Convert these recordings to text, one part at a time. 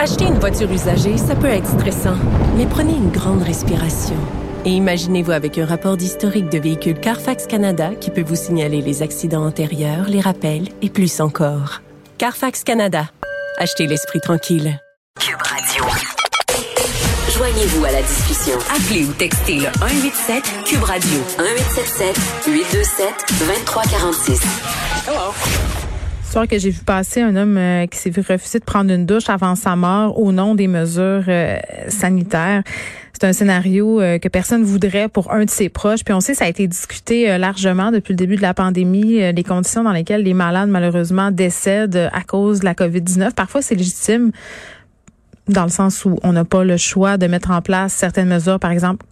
Acheter une voiture usagée, ça peut être stressant, mais prenez une grande respiration. Et imaginez-vous avec un rapport d'historique de véhicule Carfax Canada qui peut vous signaler les accidents antérieurs, les rappels et plus encore. Carfax Canada. Achetez l'esprit tranquille. Cube Radio. Joignez-vous à la discussion. Appelez ou textez le 187 Cube Radio. 1877-827-2346. Hello. Soir que j'ai vu passer un homme qui s'est vu refuser de prendre une douche avant sa mort au nom des mesures sanitaires. C'est un scénario que personne voudrait pour un de ses proches. Puis on sait, ça a été discuté largement depuis le début de la pandémie, les conditions dans lesquelles les malades, malheureusement, décèdent à cause de la COVID-19. Parfois, c'est légitime dans le sens où on n'a pas le choix de mettre en place certaines mesures, par exemple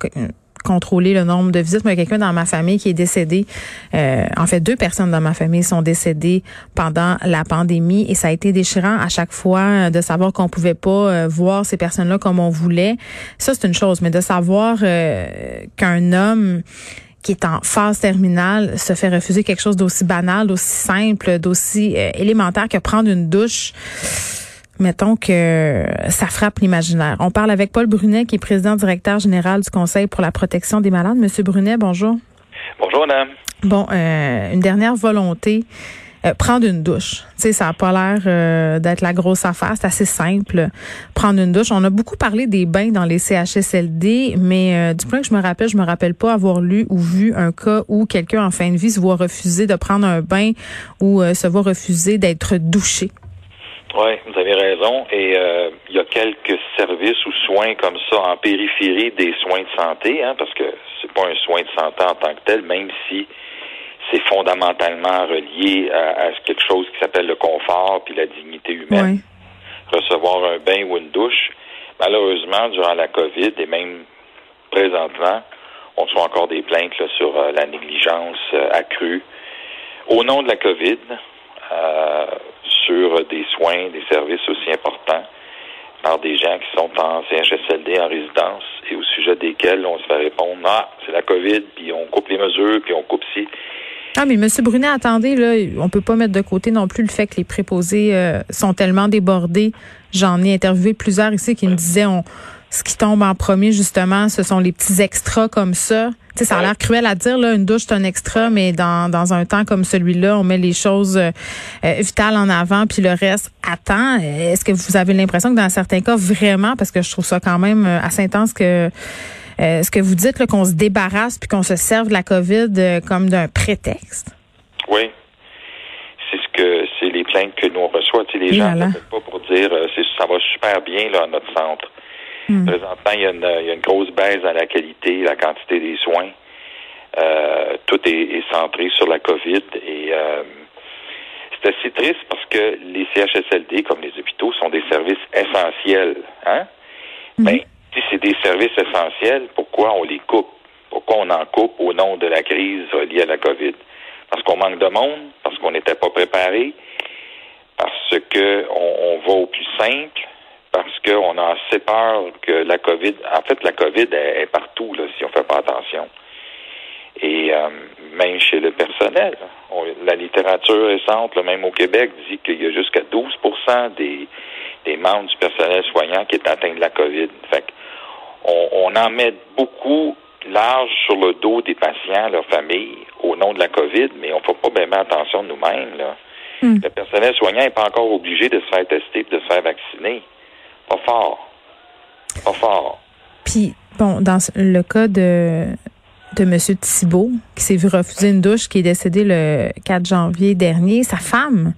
contrôler le nombre de visites. Moi, il y a quelqu'un dans ma famille qui est décédé. En fait, deux personnes dans ma famille sont décédées pendant la pandémie et ça a été déchirant à chaque fois de savoir qu'on pouvait pas voir ces personnes-là comme on voulait. Ça, c'est une chose, mais de savoir qu'un homme qui est en phase terminale se fait refuser quelque chose d'aussi banal, d'aussi simple, d'aussi élémentaire que prendre une douche. Mettons que ça frappe l'imaginaire. On parle avec Paul Brunet, qui est président-directeur général du Conseil pour la protection des malades. Monsieur Brunet, bonjour. Bonjour, madame. Bon, une dernière volonté, prendre une douche. Tu sais, ça n'a pas l'air d'être la grosse affaire, c'est assez simple, prendre une douche. On a beaucoup parlé des bains dans les CHSLD, mais du point que je me rappelle pas avoir lu ou vu un cas où quelqu'un en fin de vie se voit refuser de prendre un bain ou se voit refuser d'être douché. Oui, vous avez raison. Et il y a quelques services ou soins comme ça en périphérie des soins de santé, hein, parce que c'est pas un soin de santé en tant que tel, même si c'est fondamentalement relié à quelque chose qui s'appelle le confort puis la dignité humaine. Oui. Recevoir un bain ou une douche, malheureusement, durant la COVID et même présentement, on reçoit encore des plaintes là, sur la négligence accrue au nom de la COVID. Sur des soins, des services aussi importants par des gens qui sont en CHSLD, en résidence, et au sujet desquels on se fait répondre « Ah, c'est la COVID, puis on coupe les mesures, puis on coupe ci. » Ah, mais M. Brunet, attendez, là, on peut pas mettre de côté non plus le fait que les préposés sont tellement débordés. J'en ai interviewé plusieurs ici qui me disaient ce qui tombe en premier, justement, ce sont les petits extras comme ça. Tu sais, ça a l'air cruel à dire, là, une douche, c'est un extra, mais dans un temps comme celui-là, on met les choses vitales en avant, puis le reste attend. Est-ce que vous avez l'impression que dans certains cas, vraiment, parce que je trouve ça quand même assez intense que ce que vous dites, là, qu'on se débarrasse puis qu'on se serve de la COVID comme d'un prétexte? Oui. C'est les plaintes que nous on reçoit. Tu sais, les gens ne s'appellent pas pour dire ça va super bien là à notre centre. Présentement, il y a une grosse baisse dans la qualité, la quantité des soins. Tout est centré sur la COVID. Et c'est assez triste parce que les CHSLD, comme les hôpitaux, sont des services essentiels. Hein? Ben, si c'est des services essentiels, pourquoi on les coupe? Pourquoi on en coupe au nom de la crise liée à la COVID? Parce qu'on manque de monde, parce qu'on n'était pas préparé, parce que on va au plus simple, parce qu'on a assez peur que la COVID... En fait, la COVID est partout, là, si on ne fait pas attention. Et même chez le personnel, la littérature récente, là, même au Québec, dit qu'il y a jusqu'à 12% des membres du personnel soignant qui est atteint de la COVID. Fait qu'on en met beaucoup large sur le dos des patients, leurs familles, au nom de la COVID, mais on ne fait pas vraiment attention de nous-mêmes, là. Le personnel soignant n'est pas encore obligé de se faire tester et de se faire vacciner. Pas fort. Pas fort. Puis, bon, dans le cas de M. Thibault, qui s'est vu refuser une douche, qui est décédé le 4 janvier dernier, sa femme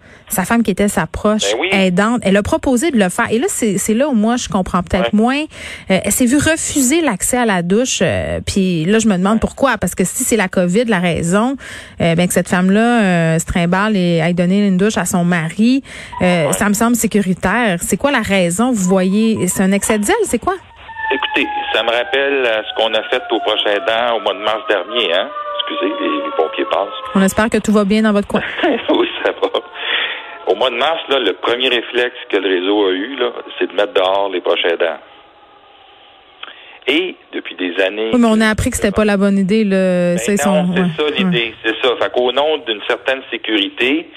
qui était sa proche aidante, elle a proposé de le faire. Et là, c'est là où moi, je comprends peut-être moins. Elle s'est vue refuser l'accès à la douche. Puis là, je me demande pourquoi. Parce que si c'est la COVID, la raison, que cette femme-là se trimballe et aille donner une douche à son mari, ça me semble sécuritaire. C'est quoi la raison? Vous voyez, c'est un excès de zèle, c'est quoi? Écoutez, ça me rappelle ce qu'on a fait aux prochains aidants au mois de mars dernier, hein? Excusez, les pompiers passent. On espère que tout va bien dans votre coin. Oui, ça va. Au mois de mars, là, le premier réflexe que le réseau a eu, là, c'est de mettre dehors les prochains aidants. Et, depuis des années... Oui, mais on a appris que c'était pas la bonne idée, là. Ben c'est ça l'idée. C'est ça. Fait qu'au nom d'une certaine sécurité,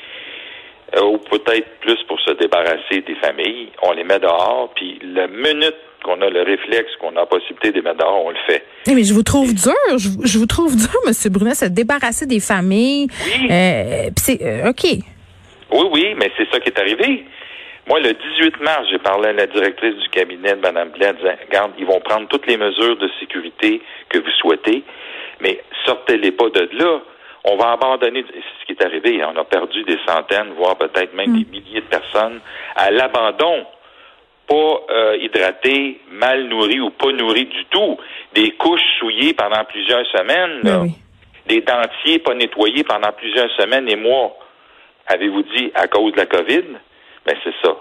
ou peut-être plus pour se débarrasser des familles, on les met dehors, puis la minute qu'on a le réflexe, qu'on a la possibilité de les mettre dehors, on le fait. Oui, mais je vous trouve dur, je vous trouve dur, M. Brunet, se débarrasser des familles. Oui. Puis c'est, OK. Oui, oui, mais c'est ça qui est arrivé. Moi, le 18 mars, j'ai parlé à la directrice du cabinet de Mme Blain en disant, regarde, ils vont prendre toutes les mesures de sécurité que vous souhaitez, mais sortez-les pas de là. On va abandonner, c'est ce qui est arrivé, on a perdu des centaines, voire peut-être même des milliers de personnes à l'abandon, pas hydratées, mal nourries ou pas nourries du tout, des couches souillées pendant plusieurs semaines, là. Oui. Des dentiers pas nettoyés pendant plusieurs semaines et mois. Avez-vous dit à cause de la COVID? Ben c'est ça.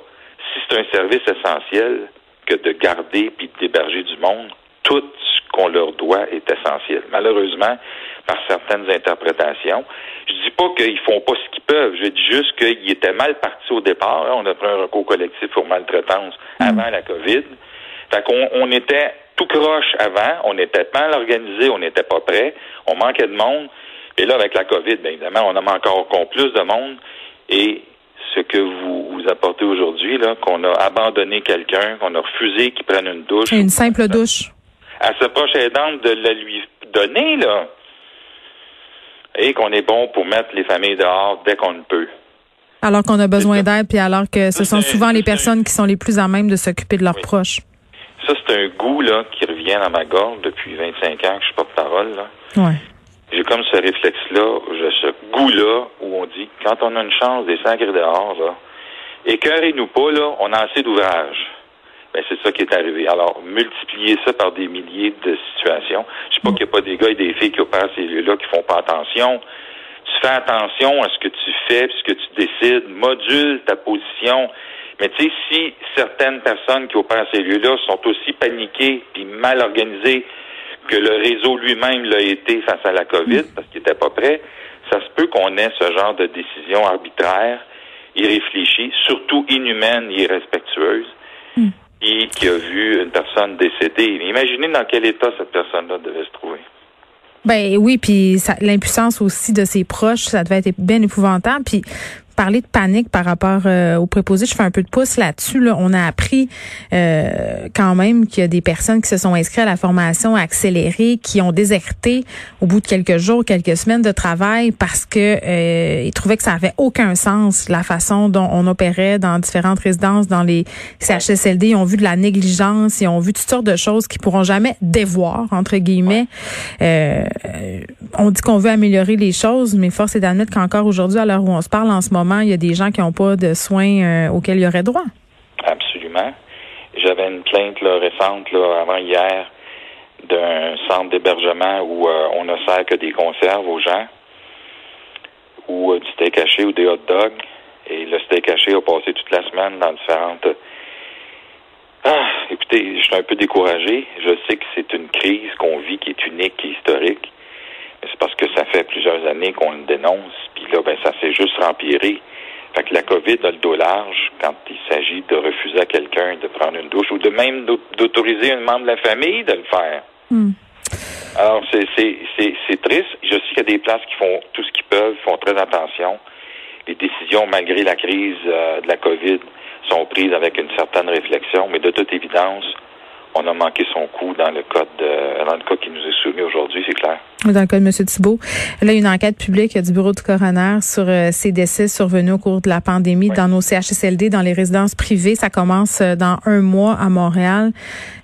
Si c'est un service essentiel que de garder puis d'héberger du monde, tout ce qu'on leur doit est essentiel. Malheureusement, par certaines interprétations, je dis pas qu'ils font pas ce qu'ils peuvent, je dis juste qu'ils étaient mal partis au départ. On a pris un recours collectif pour maltraitance avant la COVID. Fait qu'on était tout croche avant, on était mal organisé, on n'était pas prêt, on manquait de monde. Et là, avec la COVID, bien évidemment, on en manque encore plus de monde. Et ce que vous apportez aujourd'hui, là, qu'on a abandonné quelqu'un, qu'on a refusé qu'il prenne une douche. Une simple douche. À sa proche aidante de la lui donner, là. Et qu'on est bon pour mettre les familles dehors dès qu'on le peut. Alors qu'on a besoin d'aide, puis alors que ce sont souvent les personnes qui sont les plus à même de s'occuper de leurs proches. Ça, c'est un goût, là, qui revient dans ma gorge depuis 25 ans que je suis porte-parole, là. Oui. J'ai comme ce réflexe-là, ce goût-là, où on dit, quand on a une chance des sacrés dehors, là, écœurez-nous pas, là, on a assez d'ouvrages. Ben, c'est ça qui est arrivé. Alors, multiplier ça par des milliers de situations. Je sais pas qu'il n'y a pas des gars et des filles qui opèrent ces lieux-là, qui font pas attention. Tu fais attention à ce que tu fais, puis ce que tu décides, module ta position. Mais tu sais, si certaines personnes qui opèrent ces lieux-là sont aussi paniquées puis mal organisées que le réseau lui-même l'a été face à la COVID, parce qu'il n'était pas prêt, ça se peut qu'on ait ce genre de décision arbitraire, irréfléchie, surtout inhumaine et irrespectueuse, et qui a vu une personne décédée. Mais imaginez dans quel état cette personne-là devait se trouver. Ben oui, puis l'impuissance aussi de ses proches, ça devait être bien épouvantable. Puis parler de panique par rapport aux préposés, je fais un peu de pouce là-dessus. Là. On a appris quand même qu'il y a des personnes qui se sont inscrites à la formation accélérée, qui ont déserté au bout de quelques jours, quelques semaines de travail parce que ils trouvaient que ça avait aucun sens la façon dont on opérait dans différentes résidences, dans les CHSLD. Ils ont vu de la négligence, ils ont vu toutes sortes de choses qu'ils pourront jamais dévoir, entre guillemets. On dit qu'on veut améliorer les choses, mais force est d'admettre qu'encore aujourd'hui, à l'heure où on se parle en ce moment, il y a des gens qui n'ont pas de soins auxquels ils auraient droit. Absolument. J'avais une plainte là, récente, là, avant-hier, d'un centre d'hébergement où on ne sert que des conserves aux gens, ou du steak haché ou des hot dogs. Et le steak haché a passé toute la semaine dans différentes... Écoutez, je suis un peu découragé. Je sais que c'est une crise qu'on vit qui est unique, qui est historique. C'est parce que ça fait plusieurs années qu'on le dénonce, puis là, ben ça s'est juste empiré. Fait que la COVID a le dos large quand il s'agit de refuser à quelqu'un de prendre une douche ou de même d'autoriser un membre de la famille de le faire. Alors, c'est triste. Je sais qu'il y a des places qui font tout ce qu'ils peuvent, font très attention. Les décisions, malgré la crise de la COVID, sont prises avec une certaine réflexion, mais de toute évidence, on a manqué son coup dans le cas qui nous est soumis aujourd'hui, c'est clair. Dans le cas de M. Thibault, là, il y a une enquête publique du bureau du coroner sur ces décès survenus au cours de la pandémie dans nos CHSLD, dans les résidences privées. Ça commence dans un mois à Montréal.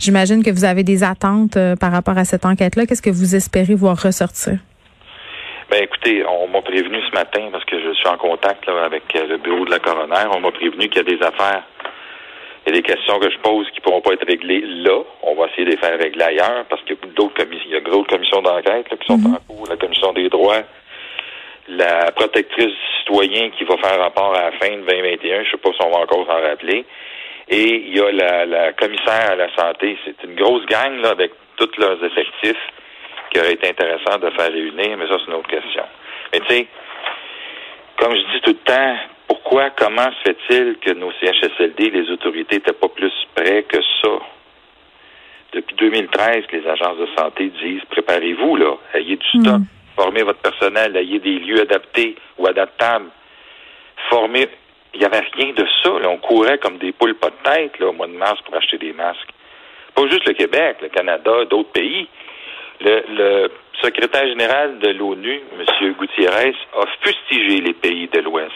J'imagine que vous avez des attentes par rapport à cette enquête-là. Qu'est-ce que vous espérez voir ressortir? Ben, écoutez, on m'a prévenu ce matin, parce que je suis en contact là, avec le bureau de la coroner, on m'a prévenu qu'il y a des affaires. Il y a des questions que je pose qui ne pourront pas être réglées là. On va essayer de les faire régler ailleurs parce qu'il y a d'autres commissions d'enquête là, qui sont en cours. La commission des droits, la protectrice du citoyen qui va faire rapport à la fin de 2021. Je ne sais pas si on va encore s'en rappeler. Et il y a la commissaire à la santé. C'est une grosse gang là avec tous leurs effectifs qui aurait été intéressant de faire réunir. Mais ça, c'est une autre question. Mais tu sais, comme je dis tout le temps, pourquoi, comment se fait-il que nos CHSLD, les autorités n'étaient pas plus prêts que ça? Depuis 2013, les agences de santé disent, préparez-vous, là, ayez du stock, formez votre personnel, ayez des lieux adaptés ou adaptables, formez Il n'y avait rien de ça. Là. On courait comme des poules pas de tête là, au mois de mars pour acheter des masques. Pas juste le Québec, le Canada, d'autres pays. Le secrétaire général de l'ONU, M. Gutiérrez, a fustigé les pays de l'Ouest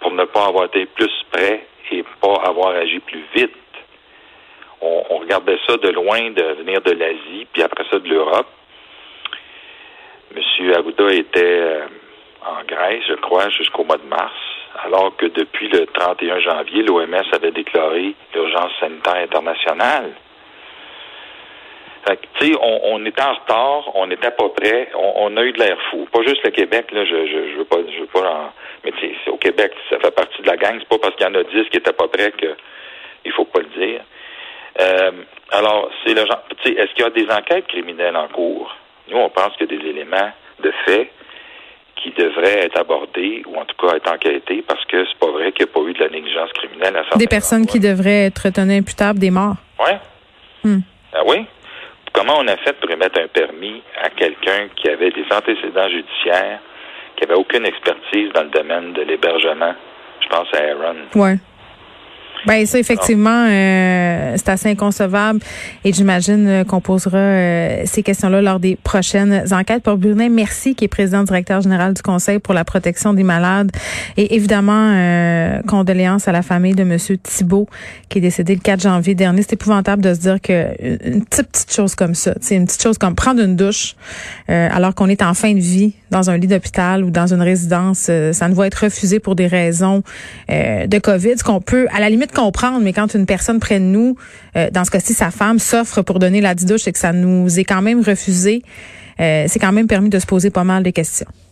pour ne pas avoir été plus près et pas avoir agi plus vite. On regardait ça de loin, de venir de l'Asie, puis après ça de l'Europe. M. Arruda était en Grèce, je crois, jusqu'au mois de mars, alors que depuis le 31 janvier, l'OMS avait déclaré l'urgence sanitaire internationale. Fait que, tu sais, on était en retard, on n'était pas prêt, on a eu de l'air fou. Pas juste le Québec, là, je veux pas en... Mais tu sais, c'est au Québec, ça fait partie de la gang, c'est pas parce qu'il y en a 10 qui n'étaient pas prêts que il faut pas le dire. Alors, c'est le genre... Tu sais, est-ce qu'il y a des enquêtes criminelles en cours? Nous, on pense qu'il y a des éléments de fait qui devraient être abordés, ou en tout cas être enquêtés, parce que c'est pas vrai qu'il n'y a pas eu de la négligence criminelle à certains endroits. Des personnes qui devraient être tenues imputables, des morts. Ouais. Ah oui? Comment on a fait pour émettre un permis à quelqu'un qui avait des antécédents judiciaires, qui n'avait aucune expertise dans le domaine de l'hébergement? Je pense à Aaron. Oui. Bien, ça, effectivement, c'est assez inconcevable. Et j'imagine qu'on posera ces questions-là lors des prochaines enquêtes. Paul Brunet, merci, qui est président-directeur général du Conseil pour la protection des malades. Et évidemment, condoléances à la famille de M. Thibault, qui est décédé le 4 janvier dernier. C'est épouvantable de se dire qu'une petite chose comme ça, c'est une petite chose comme prendre une douche alors qu'on est en fin de vie dans un lit d'hôpital ou dans une résidence, ça ne va être refusé pour des raisons de COVID, ce qu'on peut, à la limite, comprendre, mais quand une personne près de nous, dans ce cas-ci, sa femme, s'offre pour donner la douche et que ça nous est quand même refusé, c'est quand même permis de se poser pas mal de questions.